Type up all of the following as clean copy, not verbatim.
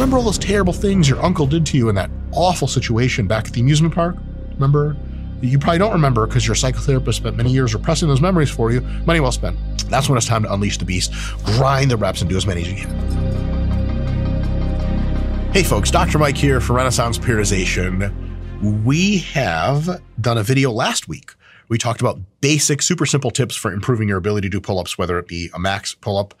Remember all those terrible things your uncle did to you in that awful situation back at the amusement park? Remember? You probably don't remember because your psychotherapist spent many years repressing those memories for you. Money well spent. That's when it's time to unleash the beast, grind the reps, and do as many as you can. Hey folks, Dr. Mike here for Renaissance Periodization. We have done a video last week. We talked about basic, super simple tips for improving your ability to do pull-ups, whether it be a max pull-up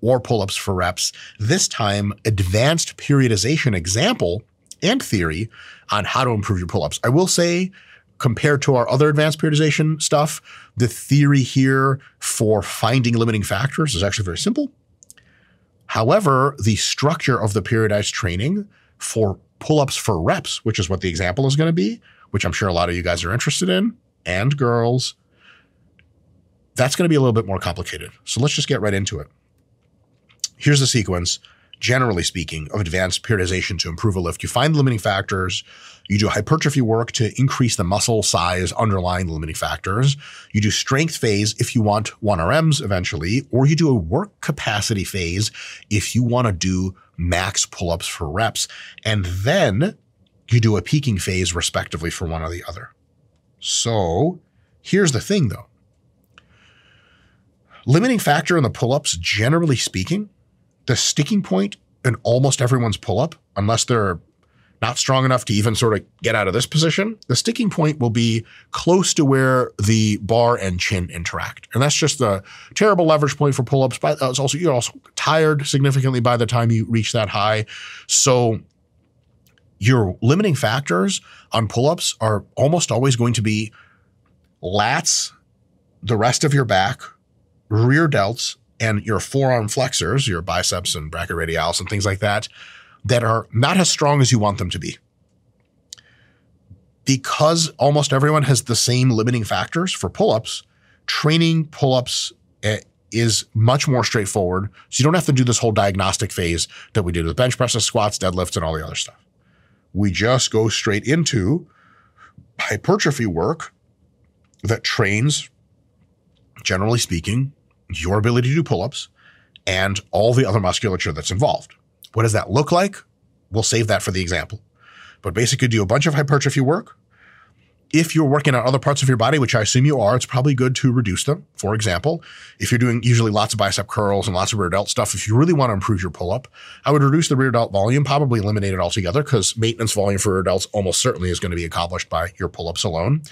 or pull-ups for reps. This time, advanced periodization example and theory on how to improve your pull-ups. I will say, compared to our other advanced periodization stuff, the theory here for finding limiting factors is actually very simple. However, the structure of the periodized training for pull-ups for reps, which is what the example is going to be, which I'm sure a lot of you guys are interested in, and girls, that's going to be a little bit more complicated. So let's just get right into it. Here's the sequence, generally speaking, of advanced periodization to improve a lift. You find the limiting factors. You do hypertrophy work to increase the muscle size underlying the limiting factors. You do strength phase if you want 1RMs eventually, or you do a work capacity phase if you want to do max pull-ups for reps. And then you do a peaking phase respectively for one or the other. So here's the thing though. Limiting factor in the pull-ups, generally speaking, the sticking point in almost everyone's pull-up, unless they're not strong enough to even sort of get out of this position, the sticking point will be close to where the bar and chin interact. And that's just a terrible leverage point for pull-ups. But it's also, you're also tired significantly by the time you reach that high. So your limiting factors on pull-ups are almost always going to be lats, the rest of your back, rear delts, and your forearm flexors, your biceps and brachioradialis and things like that, that are not as strong as you want them to be. Because almost everyone has the same limiting factors for pull-ups, training pull-ups is much more straightforward. So you don't have to do this whole diagnostic phase that we did with bench presses, squats, deadlifts, and all the other stuff. We just go straight into hypertrophy work that trains, generally speaking, your ability to do pull-ups and all the other musculature that's involved. What does that look like? We'll save that for the example. But basically do a bunch of hypertrophy work. If you're working on other parts of your body, which I assume you are, it's probably good to reduce them. For example, if you're doing usually lots of bicep curls and lots of rear delt stuff, if you really want to improve your pull-up, I would reduce the rear delt volume, probably eliminate it altogether because maintenance volume for rear delts almost certainly is going to be accomplished by your pull-ups alone.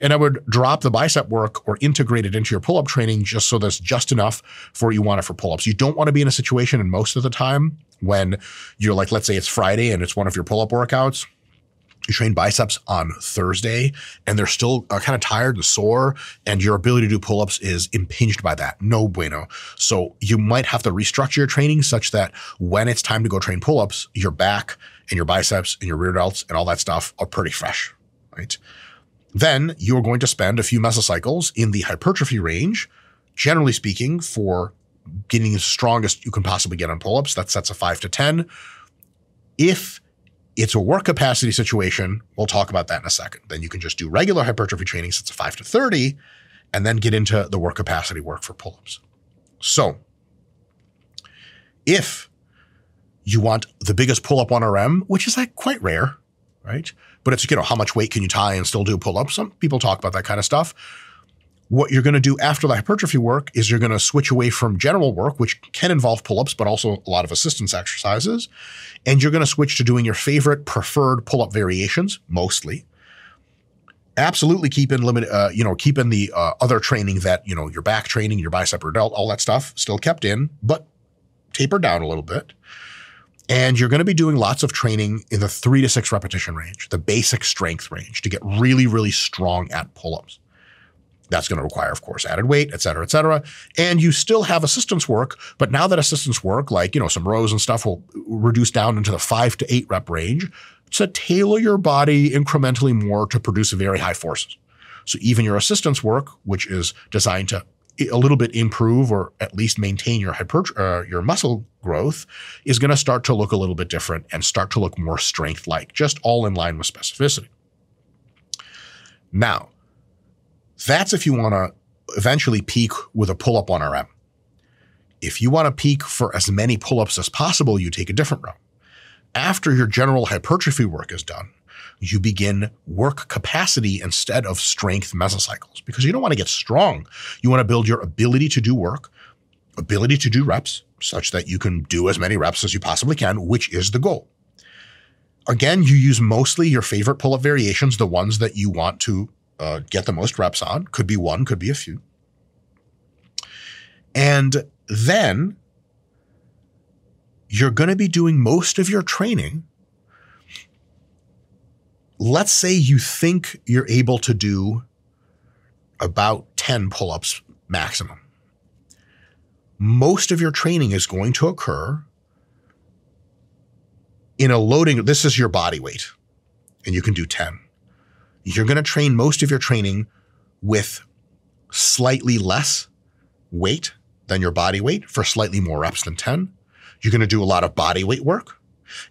And I would drop the bicep work or integrate it into your pull-up training just so that's just enough for what you want it for pull-ups. You don't want to be in a situation, and most of the time when you're like, let's say it's Friday and it's one of your pull-up workouts, you train biceps on Thursday and they're still kind of tired and sore and your ability to do pull-ups is impinged by that. No bueno. So you might have to restructure your training such that when it's time to go train pull-ups, your back and your biceps and your rear delts and all that stuff are pretty fresh, right? Then you're going to spend a few mesocycles in the hypertrophy range, generally speaking, for getting the strongest you can possibly get on pull-ups. That sets of 5 to 10. If it's a work capacity situation, we'll talk about that in a second. Then you can just do regular hypertrophy training sets of 5 to 30 and then get into the work capacity work for pull-ups. So if you want the biggest pull-up 1RM, which is like quite rare, right? But it's, you know, how much weight can you tie and still do pull-ups? Some people talk about that kind of stuff. What you're going to do after the hypertrophy work is you're going to switch away from general work, which can involve pull-ups, but also a lot of assistance exercises. And you're going to switch to doing your favorite preferred pull-up variations, mostly. Absolutely keep in limit, keep in the other training that, you know, your back training, your bicep or delt, all that stuff still kept in, but taper down a little bit. And you're going to be doing lots of training in the 3 to 6 repetition range, the basic strength range, to get really, really strong at pull-ups. That's going to require, of course, added weight, et cetera, et cetera. And you still have assistance work, but now that assistance work, like, you know, some rows and stuff will reduce down into the 5 to 8 rep range to tailor your body incrementally more to produce very high forces. So even your assistance work, which is designed to a little bit improve or at least maintain your muscle growth, is going to start to look a little bit different and start to look more strength-like, just all in line with specificity. Now, that's if you want to eventually peak with a pull-up 1RM. If you want to peak for as many pull-ups as possible, you take a different route. After your general hypertrophy work is done, you begin work capacity instead of strength mesocycles, because you don't want to get strong. You want to build your ability to do work, ability to do reps, such that you can do as many reps as you possibly can, which is the goal. Again, you use mostly your favorite pull-up variations, the ones that you want to get the most reps on. Could be one, could be a few. And then you're going to be doing most of your training. Let's say you think you're able to do about 10 pull-ups maximum. Most of your training is going to occur in a loading. This is your body weight, and you can do 10. You're going to train most of your training with slightly less weight than your body weight for slightly more reps than 10. You're going to do a lot of body weight work,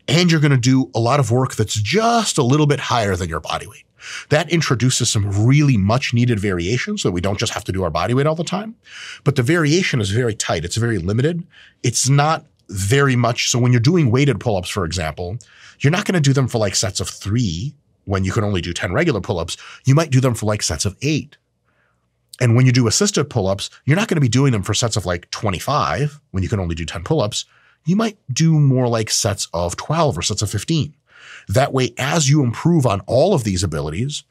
and you're going to do a lot of work that's just a little bit higher than your body weight. That introduces some really much needed variation so that we don't just have to do our body weight all the time. But the variation is very tight. It's very limited. It's not very much. So when you're doing weighted pull-ups, for example, you're not going to do them for like sets of 3 when you can only do 10 regular pull-ups. You might do them for like sets of 8. And when you do assisted pull-ups, you're not going to be doing them for sets of like 25 when you can only do 10 pull-ups. You might do more like sets of 12 or sets of 15. That way, as you improve on all of these abilities,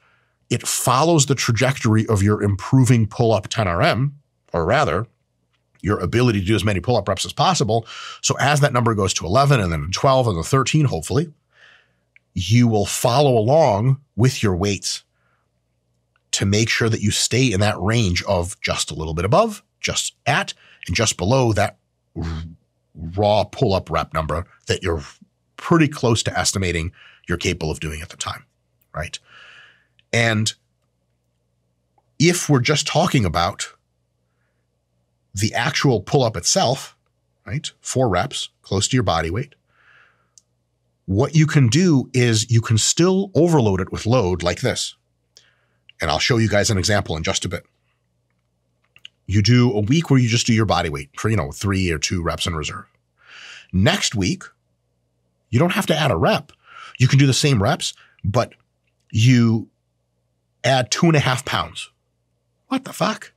it follows the trajectory of your improving pull-up 10RM, or rather, your ability to do as many pull-up reps as possible. So as that number goes to 11 and then 12 and then 13, hopefully, you will follow along with your weights to make sure that you stay in that range of just a little bit above, just at, and just below that raw pull-up rep number that you're pretty close to estimating you're capable of doing at the time, right? And if we're just talking about the actual pull-up itself, right, 4 reps, close to your body weight, what you can do is you can still overload it with load like this. And I'll show you guys an example in just a bit. You do a week where you just do your body weight for, 3 or 2 reps in reserve. Next week, you don't have to add a rep. You can do the same reps, but you add 2.5 pounds. What the fuck?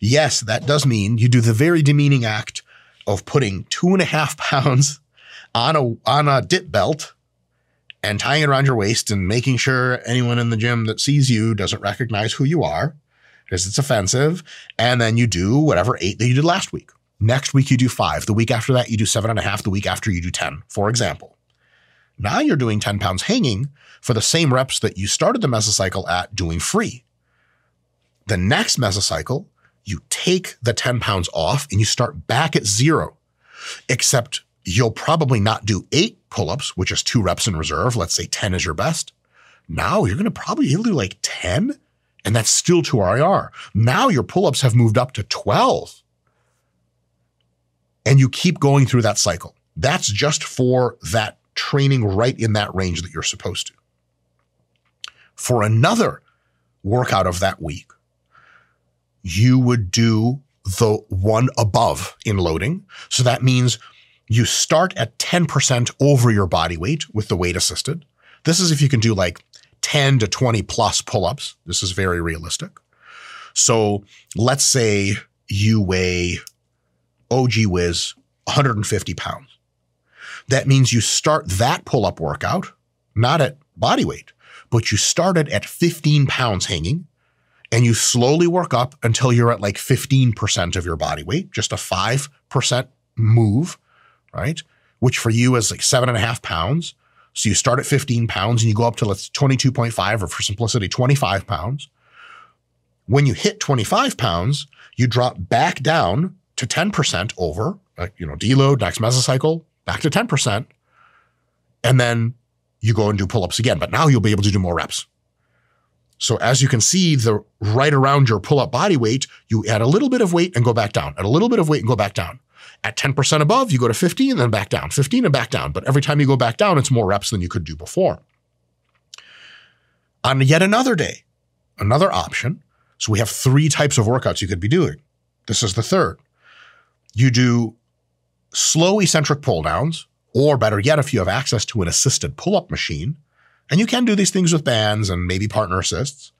Yes, that does mean you do the very demeaning act of putting 2.5 pounds on a dip belt and tying it around your waist and making sure anyone in the gym that sees you doesn't recognize who you are, because it's offensive, and then you do whatever 8 that you did last week. Next week, you do 5. The week after that, you do 7.5. The week after, you do 10, for example. Now you're doing 10 pounds hanging for the same reps that you started the mesocycle at doing free. The next mesocycle, you take the 10 pounds off and you start back at 0, except you'll probably not do 8 pull-ups, which is 2 reps in reserve. Let's say 10 is your best. Now you're going to probably do like 10. And that's still 2 RIR. Now your pull-ups have moved up to 12. And you keep going through that cycle. That's just for that training right in that range that you're supposed to. For another workout of that week, you would do the one above in loading. So that means you start at 10% over your body weight with the weight assisted. This is if you can do like 10 to 20 plus pull-ups. This is very realistic. So let's say you weigh, oh gee whiz, 150 pounds. That means you start that pull-up workout, not at body weight, but you started at 15 pounds hanging, and you slowly work up until you're at like 15% of your body weight, just a 5% move, right? Which for you is like 7.5 pounds. So you start at 15 pounds and you go up to, let's 22.5, or for simplicity, 25 pounds. When you hit 25 pounds, you drop back down to 10% over, like, deload, next mesocycle, back to 10%. And then you go and do pull-ups again, but now you'll be able to do more reps. So as you can see, the right around your pull-up body weight, you add a little bit of weight and go back down, add a little bit of weight and go back down. At 10% above, you go to 15 and then back down, 15 and back down. But every time you go back down, it's more reps than you could do before. On yet another day, another option. So we have 3 types of workouts you could be doing. This is the third. You do slow eccentric pull downs Or better yet, if you have access to an assisted pull-up machine, and you can do these things with bands and maybe partner assists,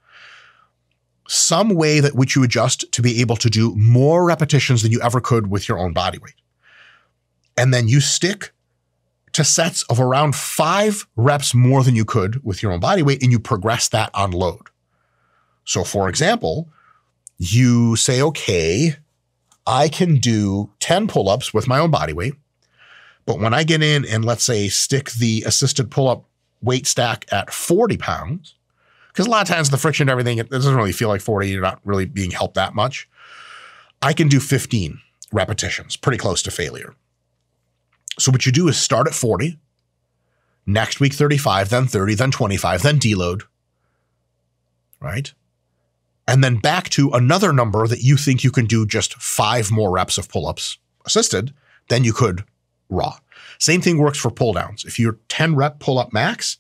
some way that which you adjust to be able to do more repetitions than you ever could with your own body weight. And then you stick to sets of around 5 reps more than you could with your own body weight, and you progress that on load. So for example, you say, okay, I can do 10 pull-ups with my own body weight, but when I get in and let's say stick the assisted pull-up weight stack at 40 pounds, because a lot of times the friction and everything, it doesn't really feel like 40, you're not really being helped that much. I can do 15 repetitions, pretty close to failure. So what you do is start at 40, next week 35, then 30, then 25, then deload, right? And then back to another number that you think you can do just 5 more reps of pull-ups assisted than you could raw. Same thing works for pull-downs. If you're 10 rep pull-up max,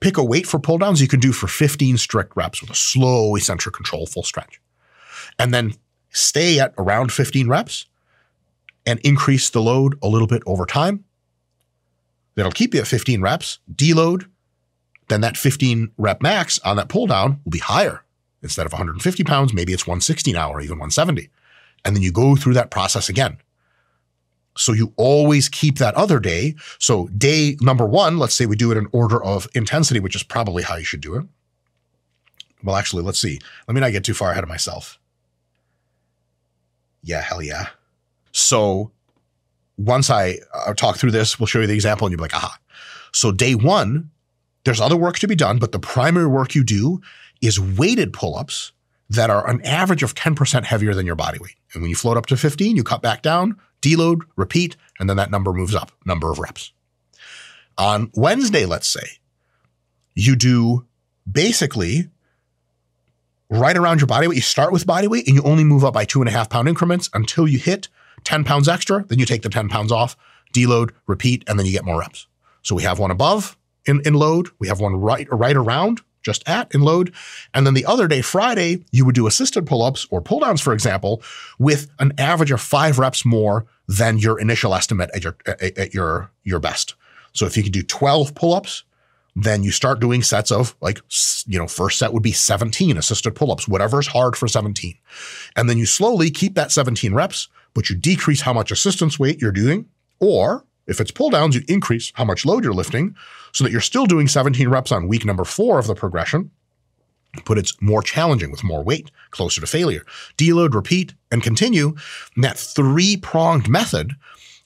pick a weight for pull-downs you can do for 15 strict reps with a slow eccentric control full stretch. And then stay at around 15 reps and increase the load a little bit over time. That'll keep you at 15 reps, deload, then that 15 rep max on that pull-down will be higher. Instead of 150 pounds, maybe it's 160 now or even 170. And then you go through that process again. So you always keep that other day. So day number 1, let's say we do it in order of intensity, which is probably how you should do it. Well, actually, let's see. Let me not get too far ahead of myself. Yeah, hell yeah. So once I talk through this, we'll show you the example and you'll be like, aha. So day 1, there's other work to be done, but the primary work you do is weighted pull-ups that are an average of 10% heavier than your body weight. And when you float up to 15, you cut back down, deload, repeat, and then that number moves up, number of reps. On Wednesday, let's say, you do basically right around your body weight. You start with body weight and you only move up by 2.5 pound increments until you hit 10 pounds extra. Then you take the 10 pounds off, deload, repeat, and then you get more reps. So we have one above in load. We have one right around, just at in load. And then the other day, Friday, you would do assisted pull-ups or pull-downs, for example, with an average of 5 reps more than your initial estimate at your best. So if you can do 12 pull-ups, then you start doing sets of like, you know, first set would be 17 assisted pull-ups, whatever's hard for 17. And then you slowly keep that 17 reps, but you decrease how much assistance weight you're doing, or if it's pull-downs, you increase how much load you're lifting so that you're still doing 17 reps on week number 4 of the progression, but it's more challenging with more weight, closer to failure. Deload, repeat, and continue. And that 3-pronged method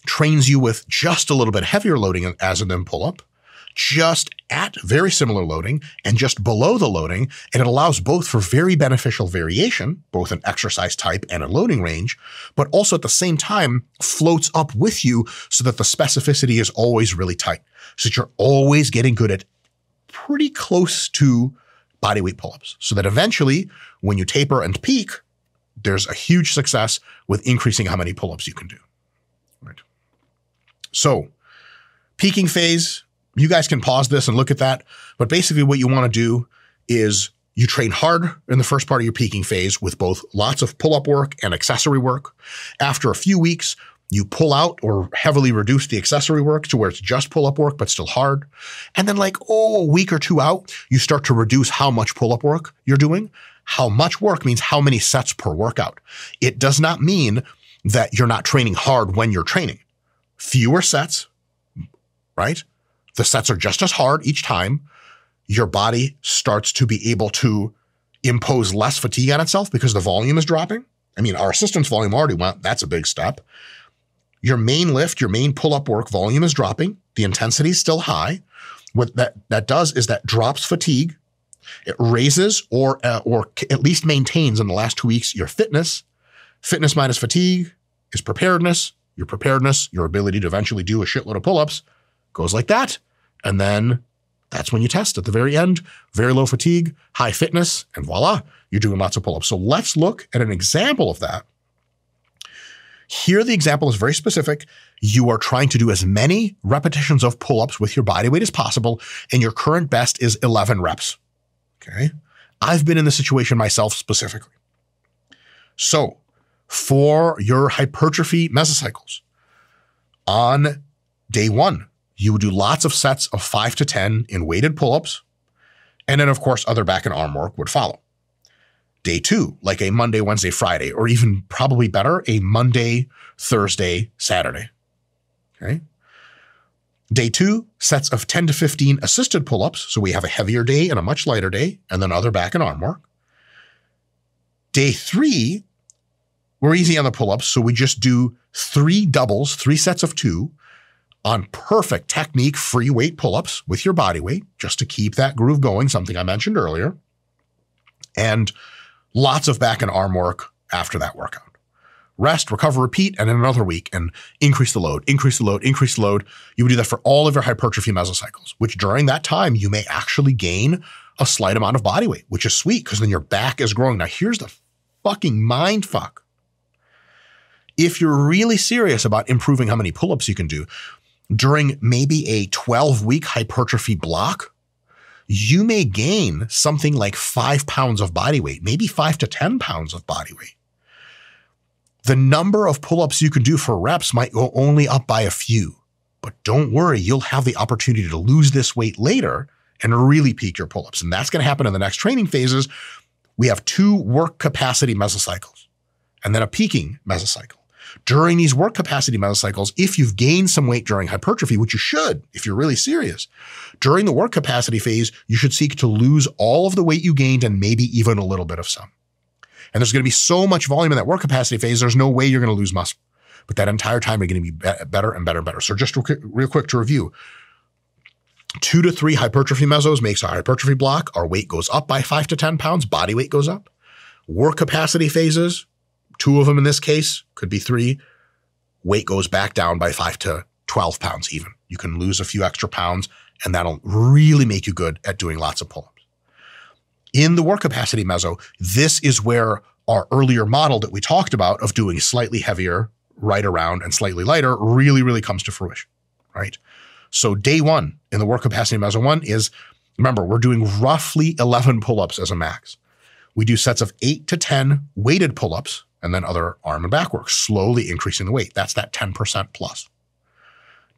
trains you with just a little bit heavier loading as in the pull-up, just at very similar loading and just below the loading, and it allows both for very beneficial variation, both in exercise type and in loading range, but also at the same time floats up with you so that the specificity is always really tight, so that you're always getting good at pretty close to body weight pull-ups, so that eventually when you taper and peak, there's a huge success with increasing how many pull-ups you can do. Right. So peaking phase, you guys can pause this and look at that, but basically what you want to do is you train hard in the first part of your peaking phase with both lots of pull-up work and accessory work. After a few weeks, you pull out or heavily reduce the accessory work to where it's just pull-up work but still hard. And then like, a week or 2 out, you start to reduce how much pull-up work you're doing. How much work means how many sets per workout. It does not mean that you're not training hard when you're training. Fewer sets, right? The sets are just as hard each time. Your body starts to be able to impose less fatigue on itself because the volume is dropping. I mean, our assistance volume already went. That's a big step. Your main lift, your main pull-up work volume is dropping. The intensity is still high. What that does is that drops fatigue. It raises or at least maintains in the last 2 weeks your fitness. Fitness minus fatigue is preparedness. Your preparedness, your ability to eventually do a shitload of pull-ups, goes like that, and then that's when you test at the very end. Very low fatigue, high fitness, and voila, you're doing lots of pull-ups. So let's look at an example of that. Here the example is very specific. You are trying to do as many repetitions of pull-ups with your body weight as possible, and your current best is 11 reps. Okay, I've been in this situation myself specifically. So for your hypertrophy mesocycles, on Day one, you would do lots of sets of 5 to 10 in weighted pull-ups, and then of course other back and arm work would follow. Day two, like a Monday, Wednesday, Friday, or even probably better, a Monday, Thursday, Saturday, okay? Day two, sets of 10 to 15 assisted pull-ups, so we have a heavier day and a much lighter day, and then other back and arm work. Day three, we're easy on the pull-ups, so we just do 3 doubles, 3 sets of 2, on perfect technique free weight pull-ups with your body weight, just to keep that groove going, something I mentioned earlier, and lots of back and arm work after that workout. Rest, recover, repeat, and in another week, and increase the load, increase the load, increase the load. You would do that for all of your hypertrophy mesocycles, which during that time, you may actually gain a slight amount of body weight, which is sweet because then your back is growing. Now, here's the fucking mind fuck. If you're really serious about improving how many pull-ups you can do, during maybe a 12-week hypertrophy block, you may gain something like 5 pounds of body weight, maybe 5 to 10 pounds of body weight. The number of pull-ups you can do for reps might go only up by a few, but don't worry, you'll have the opportunity to lose this weight later and really peak your pull-ups. And that's going to happen in the next training phases. We have 2 work capacity mesocycles and then a peaking mesocycle. During these work capacity mesocycles, if you've gained some weight during hypertrophy, which you should if you're really serious, during the work capacity phase, you should seek to lose all of the weight you gained and maybe even a little bit of some. And there's going to be so much volume in that work capacity phase, there's no way you're going to lose muscle. But that entire time, you're going to be better and better and better. So just real quick to review, 2 to 3 hypertrophy mesos makes a hypertrophy block. Our weight goes up by 5 to 10 pounds. Body weight goes up. Work capacity phases, 2 of them in this case, could be 3. Weight goes back down by 5 to 12 pounds even. You can lose a few extra pounds, and that'll really make you good at doing lots of pull-ups. In the work capacity meso, this is where our earlier model that we talked about of doing slightly heavier, right around, and slightly lighter really, really comes to fruition, right? So day one in the work capacity meso one is, remember, we're doing roughly 11 pull-ups as a max. We do sets of 8 to 10 weighted pull-ups and then other arm and back work, slowly increasing the weight. That's that 10% plus.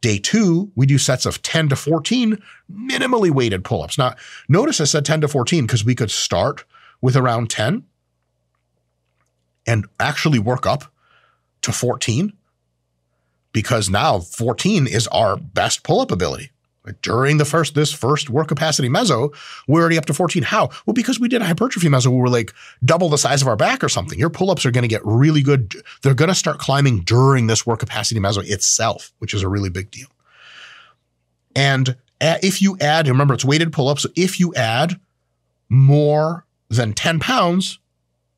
Day two, we do sets of 10 to 14 minimally weighted pull-ups. Now, notice I said 10 to 14 because we could start with around 10 and actually work up to 14 because now 14 is our best pull-up ability. During this first work capacity meso, we're already up to 14. How? Well, because we did a hypertrophy meso where we're like double the size of our back or something. Your pull-ups are going to get really good. They're going to start climbing during this work capacity meso itself, which is a really big deal. And if you add, remember it's weighted pull-ups, so if you add more than 10 pounds,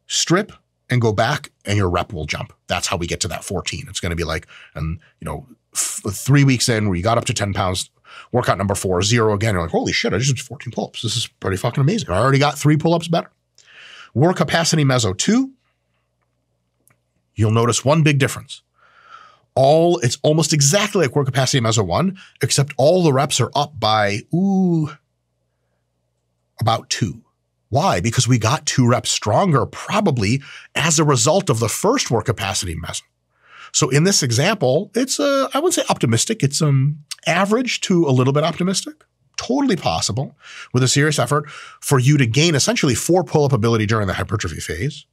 strip and go back and your rep will jump. That's how we get to that 14. It's going to be like, and you know, 3 weeks in where you got up to 10 pounds, workout number 4, 0 again. You're like, holy shit, I just did 14 pull-ups. This is pretty fucking amazing. I already got 3 pull-ups better. Work capacity meso 2, you'll notice one big difference. It's almost exactly like work capacity meso 1, except all the reps are up by, about 2. Why? Because we got 2 reps stronger probably as a result of the first work capacity meso. So in this example, it's, I wouldn't say optimistic. It's average to a little bit optimistic, totally possible with a serious effort for you to gain essentially 4 pull-up ability during the hypertrophy phase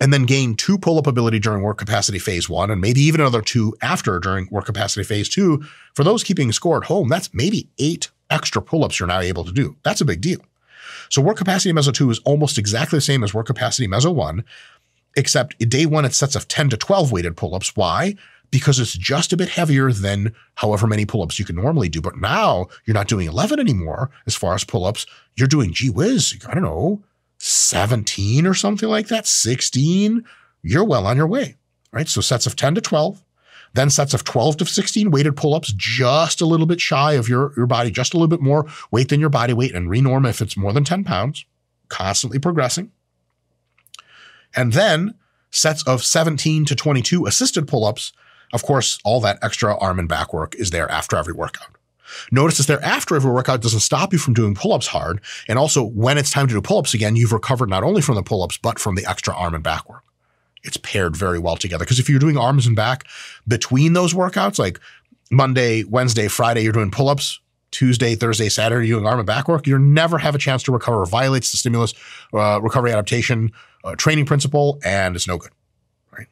and then gain 2 pull-up ability during work capacity phase 1 and maybe even another 2 after during work capacity phase 2. For those keeping score at home, that's maybe 8 extra pull-ups you're now able to do. That's a big deal. So work capacity meso 2 is almost exactly the same as work capacity meso 1, except day one, it's sets of 10 to 12 weighted pull-ups. Why? Because it's just a bit heavier than however many pull-ups you can normally do. But now you're not doing 11 anymore as far as pull-ups. You're doing, gee whiz, I don't know, 17 or something like that, 16. You're well on your way, right? So sets of 10 to 12, then sets of 12 to 16 weighted pull-ups, just a little bit shy of your body, just a little bit more weight than your body weight, and renorm if it's more than 10 pounds, constantly progressing. And then sets of 17 to 22 assisted pull-ups. Of course, all that extra arm and back work is there after every workout. Notice it's there after every workout. It doesn't stop you from doing pull-ups hard. And also when it's time to do pull-ups again, you've recovered not only from the pull-ups, but from the extra arm and back work. It's paired very well together. Because if you're doing arms and back between those workouts, like Monday, Wednesday, Friday, you're doing pull-ups. Tuesday, Thursday, Saturday, you're doing arm and back work. You never have a chance to recover. It violates the stimulus, recovery adaptation, training principle, and it's no good, right?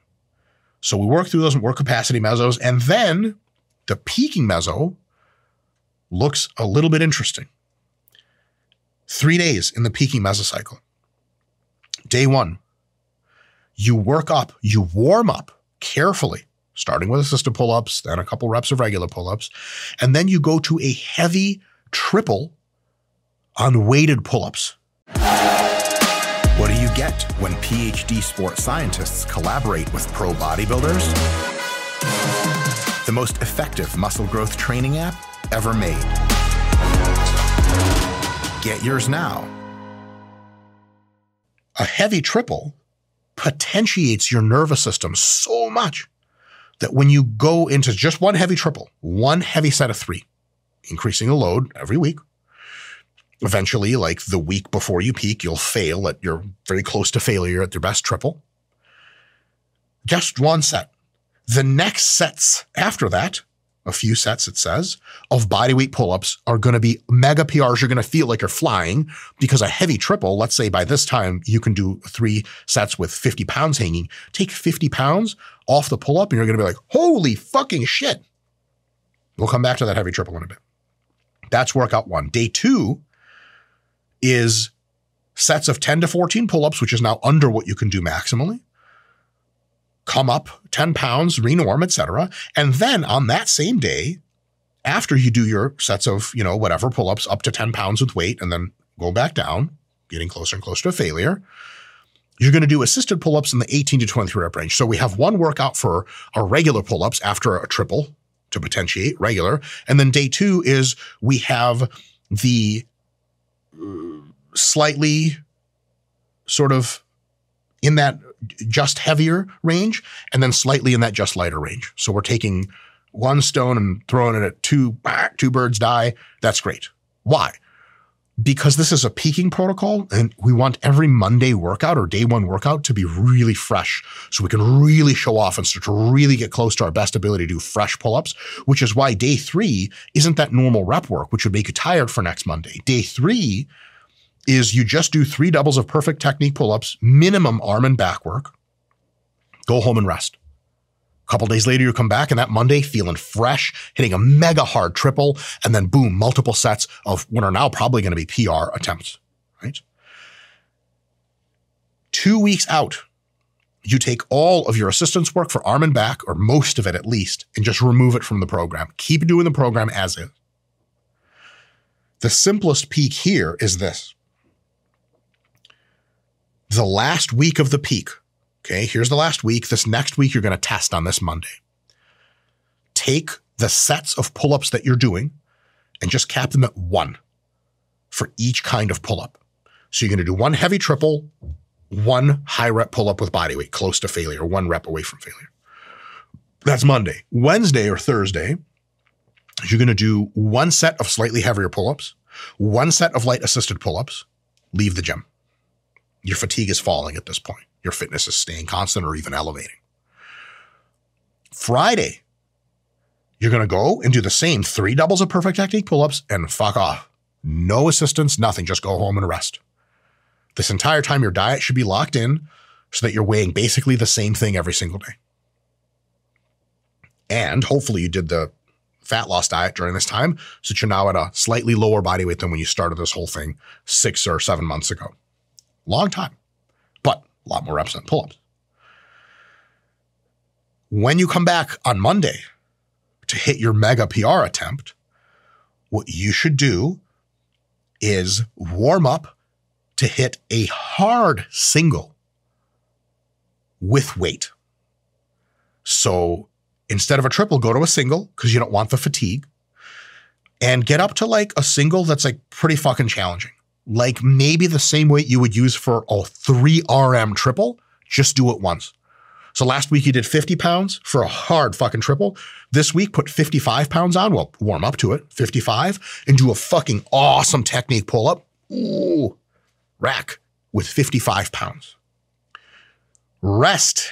So we work through those work capacity mesos, and then the peaking meso looks a little bit interesting. 3 days in the peaking mesocycle. Day one, you work up, you warm up carefully, starting with assisted pull-ups, then a couple reps of regular pull-ups, and then you go to a heavy triple on weighted pull-ups. What do you get when PhD sports scientists collaborate with pro bodybuilders? The most effective muscle growth training app ever made. Get yours now. A heavy triple potentiates your nervous system so much that when you go into just one heavy triple, one heavy set of three, increasing the load every week, eventually, like the week before you peak, you'll fail at your very close to failure at your best triple. Just one set. The next sets after that, a few sets, it says, of bodyweight pull-ups are going to be mega PRs. You're going to feel like you're flying because a heavy triple, let's say by this time you can do 3 sets with 50 pounds hanging. Take 50 pounds off the pull-up and you're going to be like, holy fucking shit. We'll come back to that heavy triple in a bit. That's workout one. Day two is sets of 10 to 14 pull-ups, which is now under what you can do maximally. Come up 10 pounds, renorm, et cetera. And then on that same day, after you do your sets of, you know, whatever pull-ups up to 10 pounds with weight and then go back down, getting closer and closer to failure, you're going to do assisted pull-ups in the 18 to 23 rep range. So we have one workout for our regular pull-ups after a triple to potentiate regular. And then day two is we have the slightly sort of in that just heavier range, and then slightly in that just lighter range. So we're taking one stone and throwing it at two birds die. That's great. Why? Because this is a peaking protocol and we want every Monday workout or day one workout to be really fresh so we can really show off and start to really get close to our best ability to do fresh pull-ups, which is why day three isn't that normal rep work, which would make you tired for next Monday. Day three is you just do 3 doubles of perfect technique pull-ups, minimum arm and back work, go home and rest. A couple days later, you come back and that Monday feeling fresh, hitting a mega hard triple, and then boom, multiple sets of what are now probably going to be PR attempts, right? 2 weeks out, you take all of your assistance work for arm and back, or most of it at least, and just remove it from the program. Keep doing the program as is. The simplest peak here is this. The last week of the peak. Okay, here's the last week. This next week, you're going to test on this Monday. Take the sets of pull-ups that you're doing and just cap them at 1 for each kind of pull-up. So you're going to do 1 heavy triple, 1 high rep pull-up with body weight, close to failure, 1 rep away from failure. That's Monday. Wednesday or Thursday, you're going to do 1 set of slightly heavier pull-ups, 1 set of light assisted pull-ups, leave the gym. Your fatigue is falling at this point. Your fitness is staying constant or even elevating. Friday, you're going to go and do the same 3 doubles of perfect technique pull-ups and fuck off. No assistance, nothing. Just go home and rest. This entire time, your diet should be locked in so that you're weighing basically the same thing every single day. And hopefully you did the fat loss diet during this time so that you're now at a slightly lower body weight than when you started this whole thing 6 or 7 months ago. Long time, but a lot more reps than pull-ups. When you come back on Monday to hit your mega PR attempt, what you should do is warm up to hit a hard single with weight. So instead of a triple, go to a single because you don't want the fatigue, and get up to like a single that's like pretty fucking challenging. Like maybe the same weight you would use for a 3RM triple, just do it once. So last week you did 50 pounds for a hard fucking triple. This week, put 55 pounds on, well, warm up to it, 55, and do a fucking awesome technique pull-up, ooh, rack with 55 pounds. Rest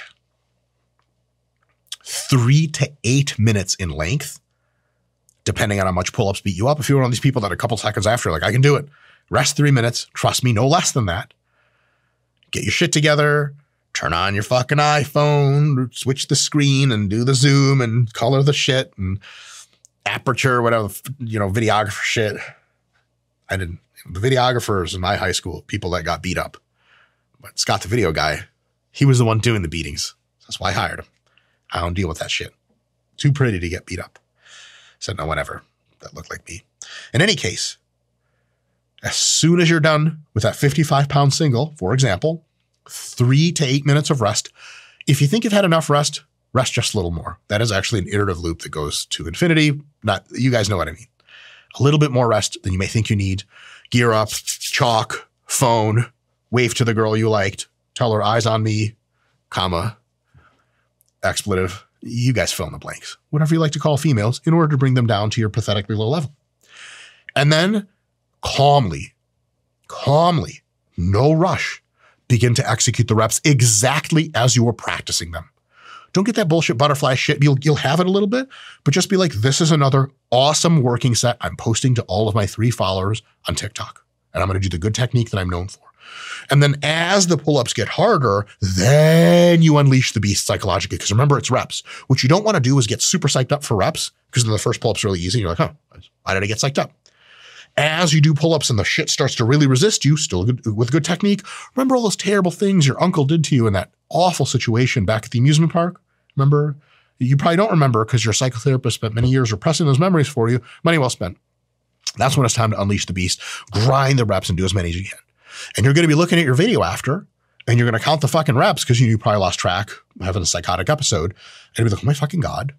3 to 8 minutes in length depending on how much pull-ups beat you up. If you're one of these people that a couple seconds after, like, I can do it. Rest 3 minutes. Trust me, no less than that. Get your shit together. Turn on your fucking iPhone. Switch the screen and do the zoom and color the shit and aperture, whatever, you know, videographer shit. I didn't. The videographers in my high school, people that got beat up. But Scott, the video guy, he was the one doing the beatings. That's why I hired him. I don't deal with that shit. Too pretty to get beat up. Said, no, whatever. That looked like me. In any case, as soon as you're done with that 55-pound single, for example, 3 to 8 minutes of rest. If you think you've had enough rest, rest just a little more. That is actually an iterative loop that goes to infinity. Not, you guys know what I mean. A little bit more rest than you may think you need. Gear up, chalk, phone, wave to the girl you liked, tell her eyes on me, comma, expletive. You guys fill in the blanks, whatever you like to call females, in order to bring them down to your pathetically low level. And then calmly, no rush, begin to execute the reps exactly as you were practicing them. Don't get that bullshit butterfly shit. You'll have it a little bit, but just be like, this is another awesome working set I'm posting to all of my 3 followers on TikTok. And I'm going to do the good technique that I'm known for. And then as the pull-ups get harder, then you unleash the beast psychologically. Because remember, it's reps. What you don't want to do is get super psyched up for reps, because then the first pull-up's really easy. And you're like, huh, why did I get psyched up? As you do pull-ups and the shit starts to really resist you, still good, with good technique, remember all those terrible things your uncle did to you in that awful situation back at the amusement park? Remember? You probably don't remember because your psychotherapist spent many years repressing those memories for you. Money well spent. That's when it's time to unleash the beast, grind the reps and do as many as you can. And you're going to be looking at your video after, and you're going to count the fucking reps because you probably lost track, having a psychotic episode. And you'll be like, oh my fucking God,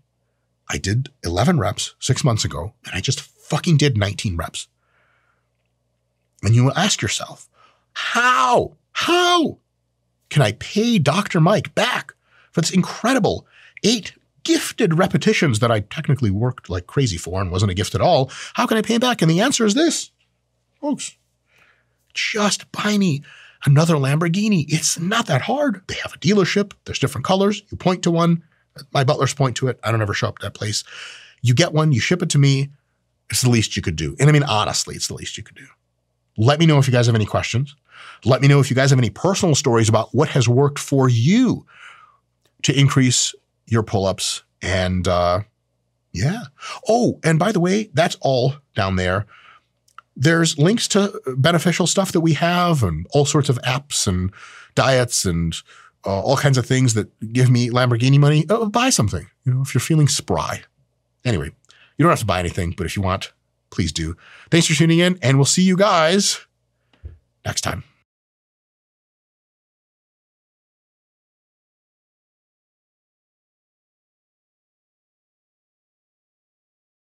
I did 11 reps 6 months ago, and I just fucking did 19 reps. And you will ask yourself, how can I pay Dr. Mike back for this incredible 8 gifted repetitions that I technically worked like crazy for and wasn't a gift at all? How can I pay him back? And the answer is this, folks, just buy me another Lamborghini. It's not that hard. They have a dealership. There's different colors. You point to one. My butlers point to it. I don't ever show up at that place. You get one, you ship it to me. It's the least you could do. And I mean, honestly, it's the least you could do. Let me know if you guys have any questions. Let me know if you guys have any personal stories about what has worked for you to increase your pull-ups. And yeah. Oh, and by the way, that's all down there. There's links to beneficial stuff that we have and all sorts of apps and diets and all kinds of things that give me Lamborghini money. Oh, buy something, you know, if you're feeling spry. Anyway, you don't have to buy anything, but if you want, please do. Thanks for tuning in, and we'll see you guys next time.